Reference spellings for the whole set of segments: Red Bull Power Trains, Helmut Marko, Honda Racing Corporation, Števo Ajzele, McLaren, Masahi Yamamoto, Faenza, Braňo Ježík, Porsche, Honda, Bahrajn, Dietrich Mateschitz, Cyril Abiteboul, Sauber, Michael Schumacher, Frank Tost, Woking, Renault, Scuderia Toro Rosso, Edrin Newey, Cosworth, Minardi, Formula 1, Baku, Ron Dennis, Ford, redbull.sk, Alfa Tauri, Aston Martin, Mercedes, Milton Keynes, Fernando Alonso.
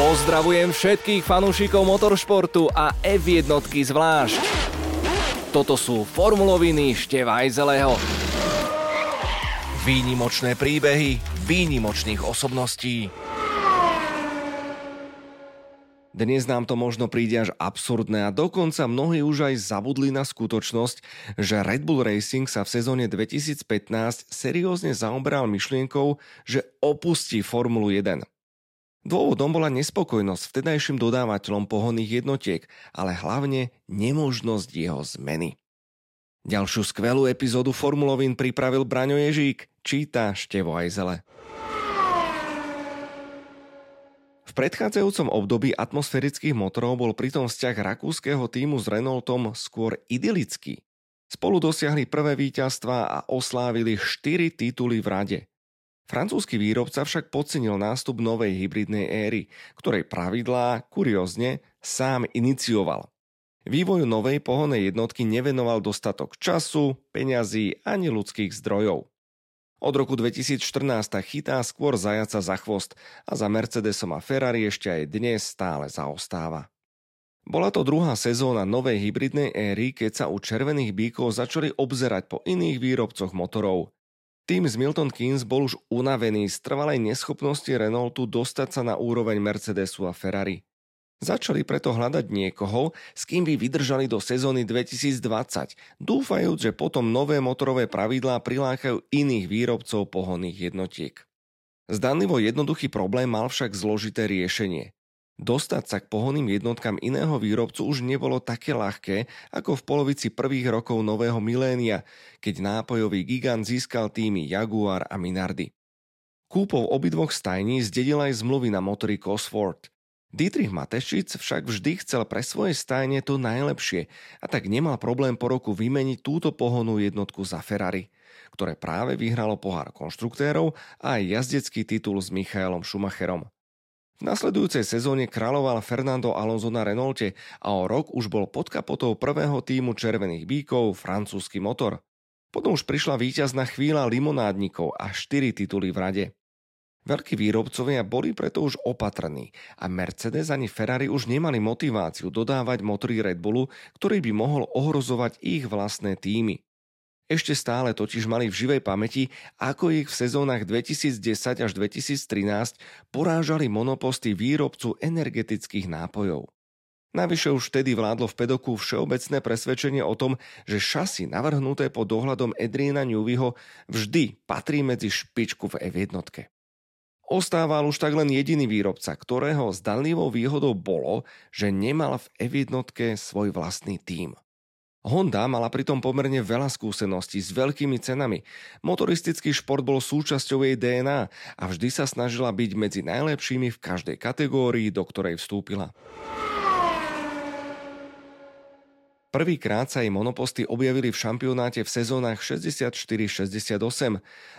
Pozdravujem všetkých fanúšikov motoršportu a F1 zvlášť. Toto sú formuloviny Števa Ajzeleho. Výnimočné príbehy výnimočných osobností. Dnes nám to možno príde až absurdné a dokonca mnohí už aj zabudli na skutočnosť, že Red Bull Racing sa v sezóne 2015 seriózne zaoberal myšlienkou, že opustí Formulu 1. Dôvodom bola nespokojnosť s vtedajším dodávateľom pohonných jednotiek, ale hlavne nemožnosť jeho zmeny. Ďalšiu skvelú epizódu Formulovín pripravil Braňo Ježík, číta Števo Ajzele. V predchádzajúcom období atmosférických motorov bol pritom vzťah rakúskeho tímu s Renaultom skôr idylický. Spolu dosiahli prvé víťazstvá a oslávili 4 tituly v rade. Francúzsky výrobca však podcenil nástup novej hybridnej éry, ktorej pravidlá, kuriózne, sám inicioval. Vývoju novej pohonnej jednotky nevenoval dostatok času, peňazí ani ľudských zdrojov. Od roku 2014 chytá skôr zajaca za chvost a za Mercedesom a Ferrari ešte aj dnes stále zaostáva. Bola to druhá sezóna novej hybridnej éry, keď sa u červených bíkov začali obzerať po iných výrobcoch motorov. Tým z Milton Keynes bol už unavený z trvalej neschopnosti Renaultu dostať sa na úroveň Mercedesu a Ferrari. Začali preto hľadať niekoho, s kým by vydržali do sezóny 2020, dúfajúc, že potom nové motorové pravidlá prilákajú iných výrobcov pohonných jednotiek. Zdanlivo jednoduchý problém mal však zložité riešenie. Dostať sa k pohonným jednotkám iného výrobcu už nebolo také ľahké, ako v polovici prvých rokov nového milénia, keď nápojový gigant získal týmy Jaguar a Minardi. Kúpou obidvoch stajní zdedil aj zmluvy na motory Cosworth. Dietrich Mateschitz však vždy chcel pre svoje stajne to najlepšie a tak nemal problém po roku vymeniť túto pohonnú jednotku za Ferrari, ktoré práve vyhralo pohár konštruktérov a aj jazdecký titul s Michaelom Schumacherom. V nasledujúcej sezóne kráľoval Fernando Alonso na Renaulte a o rok už bol pod kapotou prvého tímu červených bíkov francúzsky motor. Potom už prišla víťazná chvíľa limonádnikov a 4 tituly v rade. Veľkí výrobcovia boli preto už opatrní a Mercedes ani Ferrari už nemali motiváciu dodávať motory Red Bullu, ktorý by mohol ohrozovať ich vlastné týmy. Ešte stále totiž mali v živej pamäti, ako ich v sezónach 2010 až 2013 porážali monoposty výrobcu energetických nápojov. Navyše už vtedy vládlo v pedoku všeobecné presvedčenie o tom, že šasy navrhnuté pod dohľadom Edrina Neweyho vždy patrí medzi špičku v F1. Ostával už tak len jediný výrobca, ktorého zdanlivou výhodou bolo, že nemal v F1 svoj vlastný tím. Honda mala pritom pomerne veľa skúseností s veľkými cenami. Motoristický šport bol súčasťou jej DNA a vždy sa snažila byť medzi najlepšími v každej kategórii, do ktorej vstúpila. Prvýkrát sa jej monoposty objavili v šampionáte v sezónach 64-68.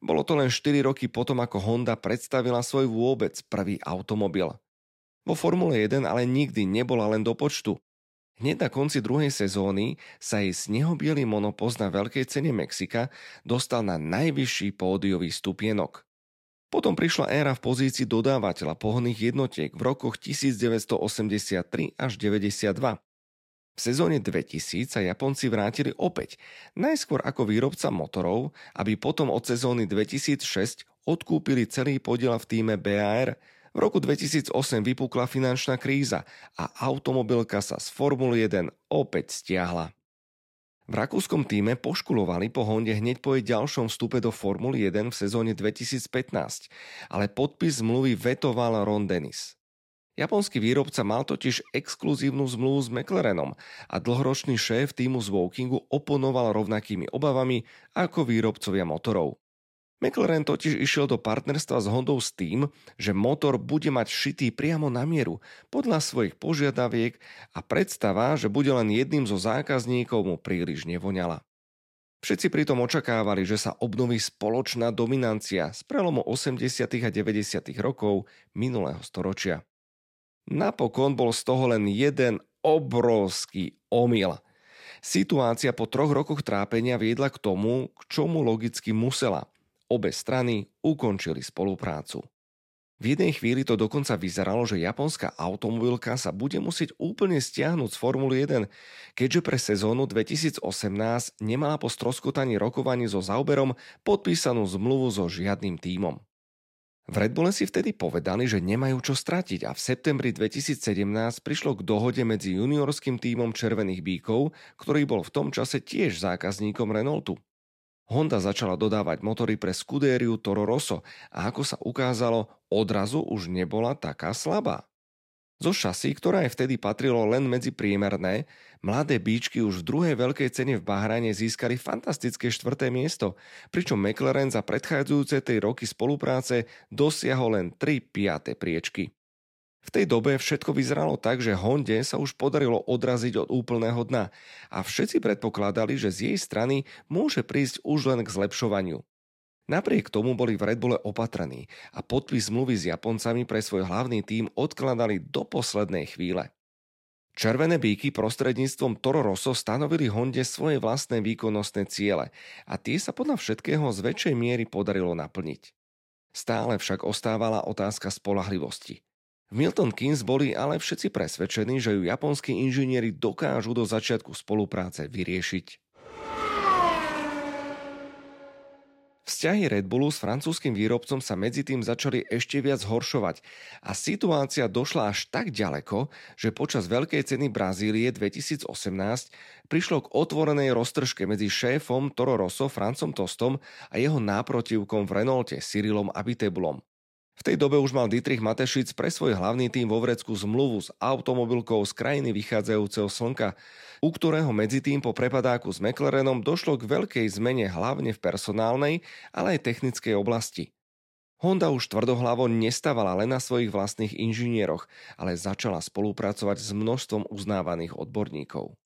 Bolo to len 4 roky potom, ako Honda predstavila svoj vôbec prvý automobil. Vo Formule 1 ale nikdy nebola len do počtu. Hneď na konci druhej sezóny sa jej snehobielý monopost na veľkej cene Mexika dostal na najvyšší pódiový stupienok. Potom prišla éra v pozícii dodávateľa pohonných jednotiek v rokoch 1983 až 92. V sezóne 2000 sa Japonci vrátili opäť, najskôr ako výrobca motorov, aby potom od sezóny 2006 odkúpili celý podiel v tíme BAR. V roku 2008 vypukla finančná kríza a automobilka sa z Formuly 1 opäť stiahla. V rakúskom tíme poškulovali po Honde hneď po jej ďalšom vstupe do Formuly 1 v sezóne 2015, ale podpis zmluvy vetoval Ron Dennis. Japonský výrobca mal totiž exkluzívnu zmluvu s McLarenom a dlhoročný šéf týmu z Wokingu oponoval rovnakými obavami ako výrobcovia motorov. McLaren totiž išiel do partnerstva s Hondou s tým, že motor bude mať šitý priamo na mieru podľa svojich požiadaviek a predstava, že bude len jedným zo zákazníkov, mu príliš nevoňala. Všetci pritom očakávali, že sa obnoví spoločná dominancia z prelomu 80. a 90. rokov minulého storočia. Napokon bol z toho len jeden obrovský omyl. Situácia po 3 rokoch trápenia viedla k tomu, k čomu logicky musela. Obe strany ukončili spoluprácu. V V jednej chvíli to dokonca vyzeralo, že japonská automobilka sa bude musieť úplne stiahnuť z Formuly 1, keďže pre sezónu 2018 nemala po stroskotaní rokovaní so Sauberom podpísanú zmluvu so žiadnym tímom. V Red Bulle si vtedy povedali, že nemajú čo stratiť a v septembri 2017 prišlo k dohode medzi juniorským tímom Červených bíkov, ktorý bol v tom čase tiež zákazníkom Renaultu. Honda začala dodávať motory pre Scuderiu Toro Rosso a ako sa ukázalo, odrazu už nebola taká slabá. Zo šasí, ktoré aj vtedy patrilo len medzi priemerné, mladé bíčky už v druhej veľkej cene v Bahrajne získali fantastické 4. miesto, pričom McLaren za predchádzajúce 3 roky spolupráce dosiahol len 3 5. priečky. V tej dobe všetko vyzeralo tak, že Honde sa už podarilo odraziť od úplného dna a všetci predpokladali, že z jej strany môže prísť už len k zlepšovaniu. Napriek tomu boli v Red Bulle opatrní a podpis zmluvy s Japoncami pre svoj hlavný tím odkladali do poslednej chvíle. Červené bíky prostredníctvom Toro Rosso stanovili Honde svoje vlastné výkonnostné ciele a tie sa podľa všetkého z väčšej miery podarilo naplniť. Stále však ostávala otázka spoľahlivosti. V Milton Keynes boli ale všetci presvedčení, že ju japonskí inžinieri dokážu do začiatku spolupráce vyriešiť. Vzťahy Red Bullu s francúzskym výrobcom sa medzi tým začali ešte viac zhoršovať a situácia došla až tak ďaleko, že počas veľkej ceny Brazílie 2018 prišlo k otvorenej roztržke medzi šéfom Toro Rosso Frankom Tostom a jeho náprotivkom v Renaulte Cyrilom Abiteboulom. V tej dobe už mal Dietrich Mateschitz pre svoj hlavný tím vo vrecku zmluvu s automobilkou z krajiny vychádzajúceho slnka, u ktorého medzitým po prepadáku s McLarenom došlo k veľkej zmene hlavne v personálnej, ale aj technickej oblasti. Honda už tvrdohlavo nestávala len na svojich vlastných inžinieroch, ale začala spolupracovať s množstvom uznávaných odborníkov.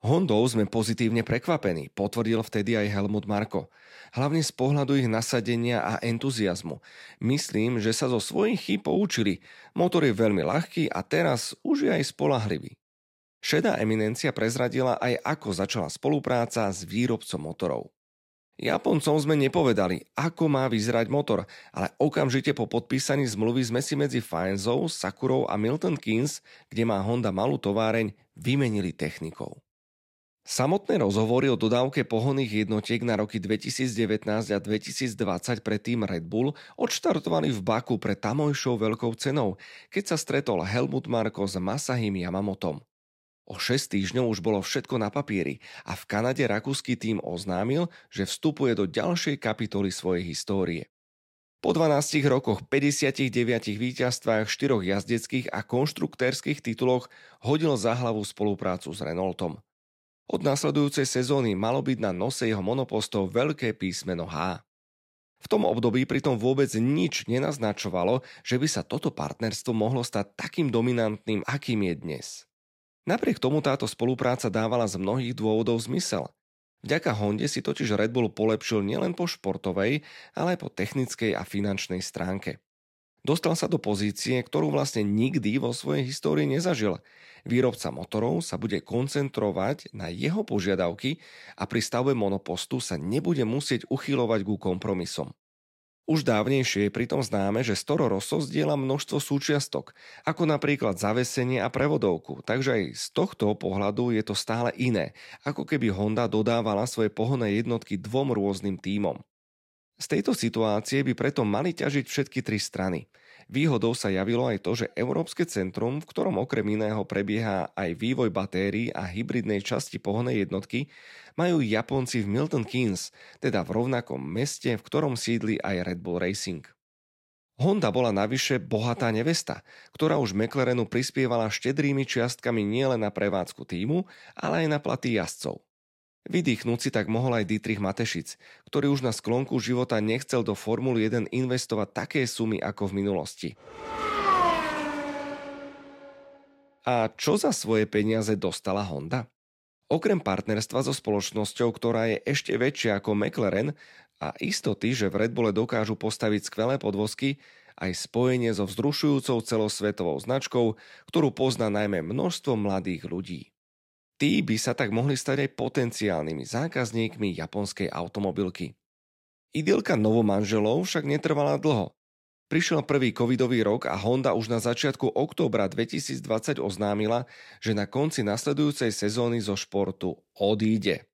Hondou sme pozitívne prekvapení, potvrdil vtedy aj Helmut Marko. Hlavne z pohľadu ich nasadenia a entuziazmu. Myslím, že sa zo svojich chýb poučili. Motor je veľmi ľahký a teraz už je aj spoľahlivý. Šedá eminencia prezradila aj, ako začala spolupráca s výrobcom motorov. Japoncom sme nepovedali, ako má vyzerať motor, ale okamžite po podpísaní zmluvy sme si medzi Faenzou, Sakurou a Milton Keynes, kde má Honda malú továreň, vymenili technikou. Samotné rozhovory o dodávke pohonných jednotiek na roky 2019 a 2020 pre tým Red Bull odštartovali v Baku pre tamojšou veľkou cenou, keď sa stretol Helmut Marko s Masahim Yamamotom. O 6 týždňov už bolo všetko na papieri a v Kanade rakúsky tím oznámil, že vstupuje do ďalšej kapitoly svojej histórie. Po 12 rokoch, 59 víťazstvách, 4 jazdeckých a konštruktérskych tituloch hodil za hlavu spoluprácu s Renaultom. Od nasledujúcej sezóny malo byť na nose jeho monopostov veľké písmeno H. V tom období pritom vôbec nič nenaznačovalo, že by sa toto partnerstvo mohlo stať takým dominantným, akým je dnes. Napriek tomu táto spolupráca dávala z mnohých dôvodov zmysel. Vďaka Honde si totiž Red Bull polepšil nielen po športovej, ale aj po technickej a finančnej stránke. Dostal sa do pozície, ktorú vlastne nikdy vo svojej histórii nezažil. Výrobca motorov sa bude koncentrovať na jeho požiadavky a pri stavbe monopostu sa nebude musieť uchyľovať ku kompromisom. Už dávnejšie je pritom známe, že Toro Rosso zdieľa množstvo súčiastok, ako napríklad zavesenie a prevodovku, takže aj z tohto pohľadu je to stále iné, ako keby Honda dodávala svoje pohonné jednotky 2 rôznym tímom. Z tejto situácie by preto mali ťažiť všetky 3 strany. Výhodou sa javilo aj to, že Európske centrum, v ktorom okrem iného prebieha aj vývoj batérií a hybridnej časti pohonnej jednotky, majú Japonci v Milton Keynes, teda v rovnakom meste, v ktorom sídli aj Red Bull Racing. Honda bola navyše bohatá nevesta, ktorá už McLarenu prispievala štedrými čiastkami nielen na prevádzku tímu, ale aj na platy jazdcov. Vydýchnuť si tak mohol aj Dietrich Mateschitz, ktorý už na sklonku života nechcel do Formuly 1 investovať také sumy ako v minulosti. A čo za svoje peniaze dostala Honda? Okrem partnerstva so spoločnosťou, ktorá je ešte väčšia ako McLaren a istoty, že v Red Bulle dokážu postaviť skvelé podvozky, aj spojenie so vzrušujúcou celosvetovou značkou, ktorú pozná najmä množstvo mladých ľudí. Tí by sa tak mohli stať aj potenciálnymi zákazníkmi japonskej automobilky. Idylka novomanželov však netrvala dlho. Prišiel prvý covidový rok a Honda už na začiatku októbra 2020 oznámila, že na konci nasledujúcej sezóny zo športu odíde.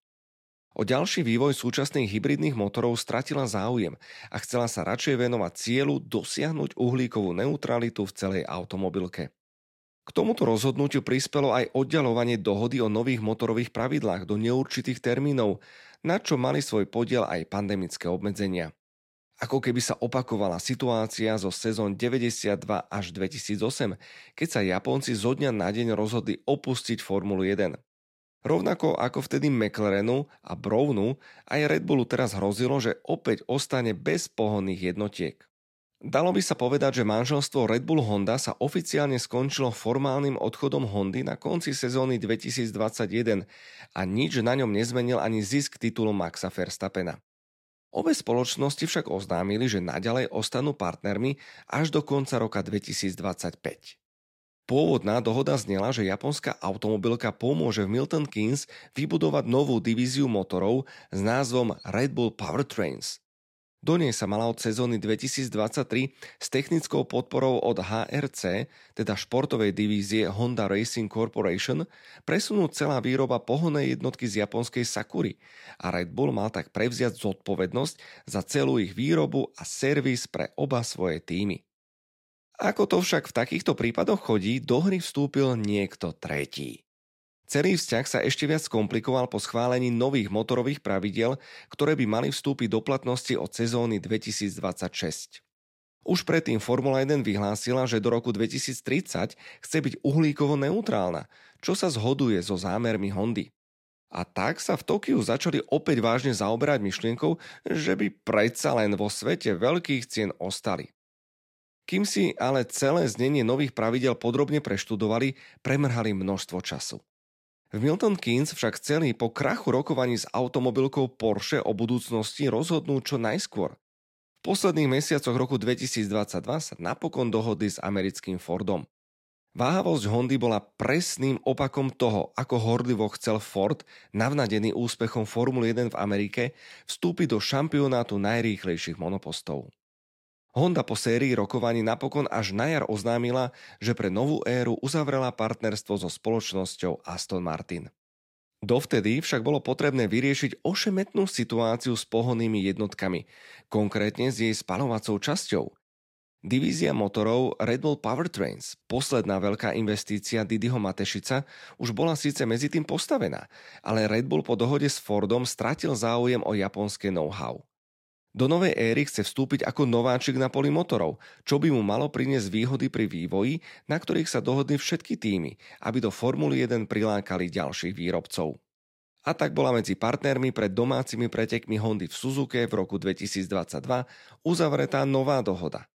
O ďalší vývoj súčasných hybridných motorov stratila záujem a chcela sa radšej venovať cieľu dosiahnuť uhlíkovú neutralitu v celej automobilke. K tomuto rozhodnutiu prispelo aj oddialovanie dohody o nových motorových pravidlách do neurčitých termínov, na čo mali svoj podiel aj pandemické obmedzenia. Ako keby sa opakovala situácia zo sezón 92 až 2008, keď sa Japonci zo dňa na deň rozhodli opustiť Formulu 1. Rovnako ako vtedy McLarenu a Brownu, aj Red Bullu teraz hrozilo, že opäť ostane bez pohonných jednotiek. Dalo by sa povedať, že manželstvo Red Bull Honda sa oficiálne skončilo formálnym odchodom Hondy na konci sezóny 2021 a nič na ňom nezmenil ani zisk titulu Maxa Verstappena. Obe spoločnosti však oznámili, že naďalej ostanú partnermi až do konca roka 2025. Pôvodná dohoda znela, že japonská automobilka pomôže v Milton Keynes vybudovať novú divíziu motorov s názvom Red Bull Power Trains. Do nej sa mala od sezóny 2023 s technickou podporou od HRC, teda športovej divízie Honda Racing Corporation, presunúť celá výroba pohonnej jednotky z japonskej Sakury a Red Bull mal tak prevziať zodpovednosť za celú ich výrobu a servis pre oba svoje týmy. Ako to však v takýchto prípadoch chodí, do hry vstúpil niekto tretí. Celý vzťah sa ešte viac komplikoval po schválení nových motorových pravidiel, ktoré by mali vstúpiť do platnosti od sezóny 2026. Už predtým Formula 1 vyhlásila, že do roku 2030 chce byť uhlíkovo neutrálna, čo sa zhoduje so zámermi Hondy. A tak sa v Tokiu začali opäť vážne zaoberať myšlienkou, že by predsa len vo svete veľkých cien ostali. Kým si ale celé znenie nových pravidel podrobne preštudovali, premrhali množstvo času. V Milton Keynes však chceli po krachu rokovaní s automobilkou Porsche o budúcnosti rozhodnúť čo najskôr. V posledných mesiacoch roku 2022 sa napokon dohodli s americkým Fordom. Váhavosť Hondy bola presným opakom toho, ako horlivo chcel Ford, navnadený úspechom Formuly 1 v Amerike, vstúpiť do šampionátu najrýchlejších monopostov. Honda po sérii rokovaní napokon až na jar oznámila, že pre novú éru uzavrela partnerstvo so spoločnosťou Aston Martin. Dovtedy však bolo potrebné vyriešiť ošemetnú situáciu s pohonnými jednotkami, konkrétne s jej spaľovacou časťou. Divízia motorov Red Bull Powertrains, posledná veľká investícia Dietricha Mateschitza, už bola síce medzi tým postavená, ale Red Bull po dohode s Fordom stratil záujem o japonské know-how. Do novej éry chce vstúpiť ako nováčik na poli motorov, čo by mu malo priniesť výhody pri vývoji, na ktorých sa dohodli všetky týmy, aby do Formuly 1 prilákali ďalších výrobcov. A tak bola medzi partnermi pred domácimi pretekmi Hondy v Suzuke v roku 2022 uzavretá nová dohoda.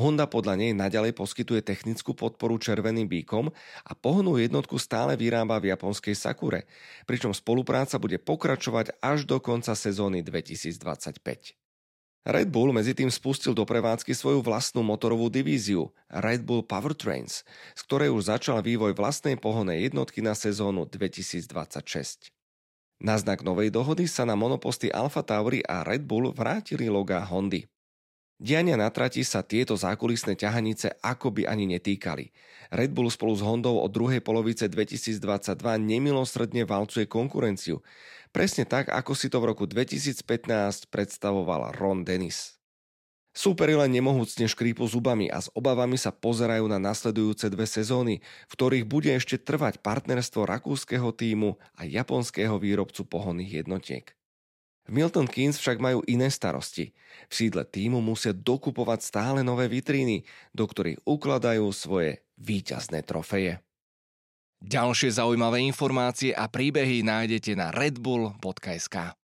Honda podľa nej naďalej poskytuje technickú podporu červeným bíkom a pohonnú jednotku stále vyrába v japonskej Sakure, pričom spolupráca bude pokračovať až do konca sezóny 2025. Red Bull medzi tým spustil do prevádzky svoju vlastnú motorovú divíziu Red Bull Powertrains, z ktorej už začal vývoj vlastnej pohonnej jednotky na sezónu 2026. Na znak novej dohody sa na monoposty Alfa Tauri a Red Bull vrátili logá Hondy. Diania na trati sa tieto zákulisné ťahanice akoby ani netýkali. Red Bull spolu s Hondou od druhej polovice 2022 nemilosrdne valcuje konkurenciu, presne tak, ako si to v roku 2015 predstavoval Ron Dennis. Súperi len nemohúcne škrípu zubami a s obavami sa pozerajú na nasledujúce dve sezóny, v ktorých bude ešte trvať partnerstvo rakúskeho tímu a japonského výrobcu pohonných jednotiek. V Milton Keynes však majú iné starosti. V sídle tímu musia dokupovať stále nové vitríny, do ktorých ukladajú svoje víťazné trofeje. Ďalšie zaujímavé informácie a príbehy nájdete na redbull.sk.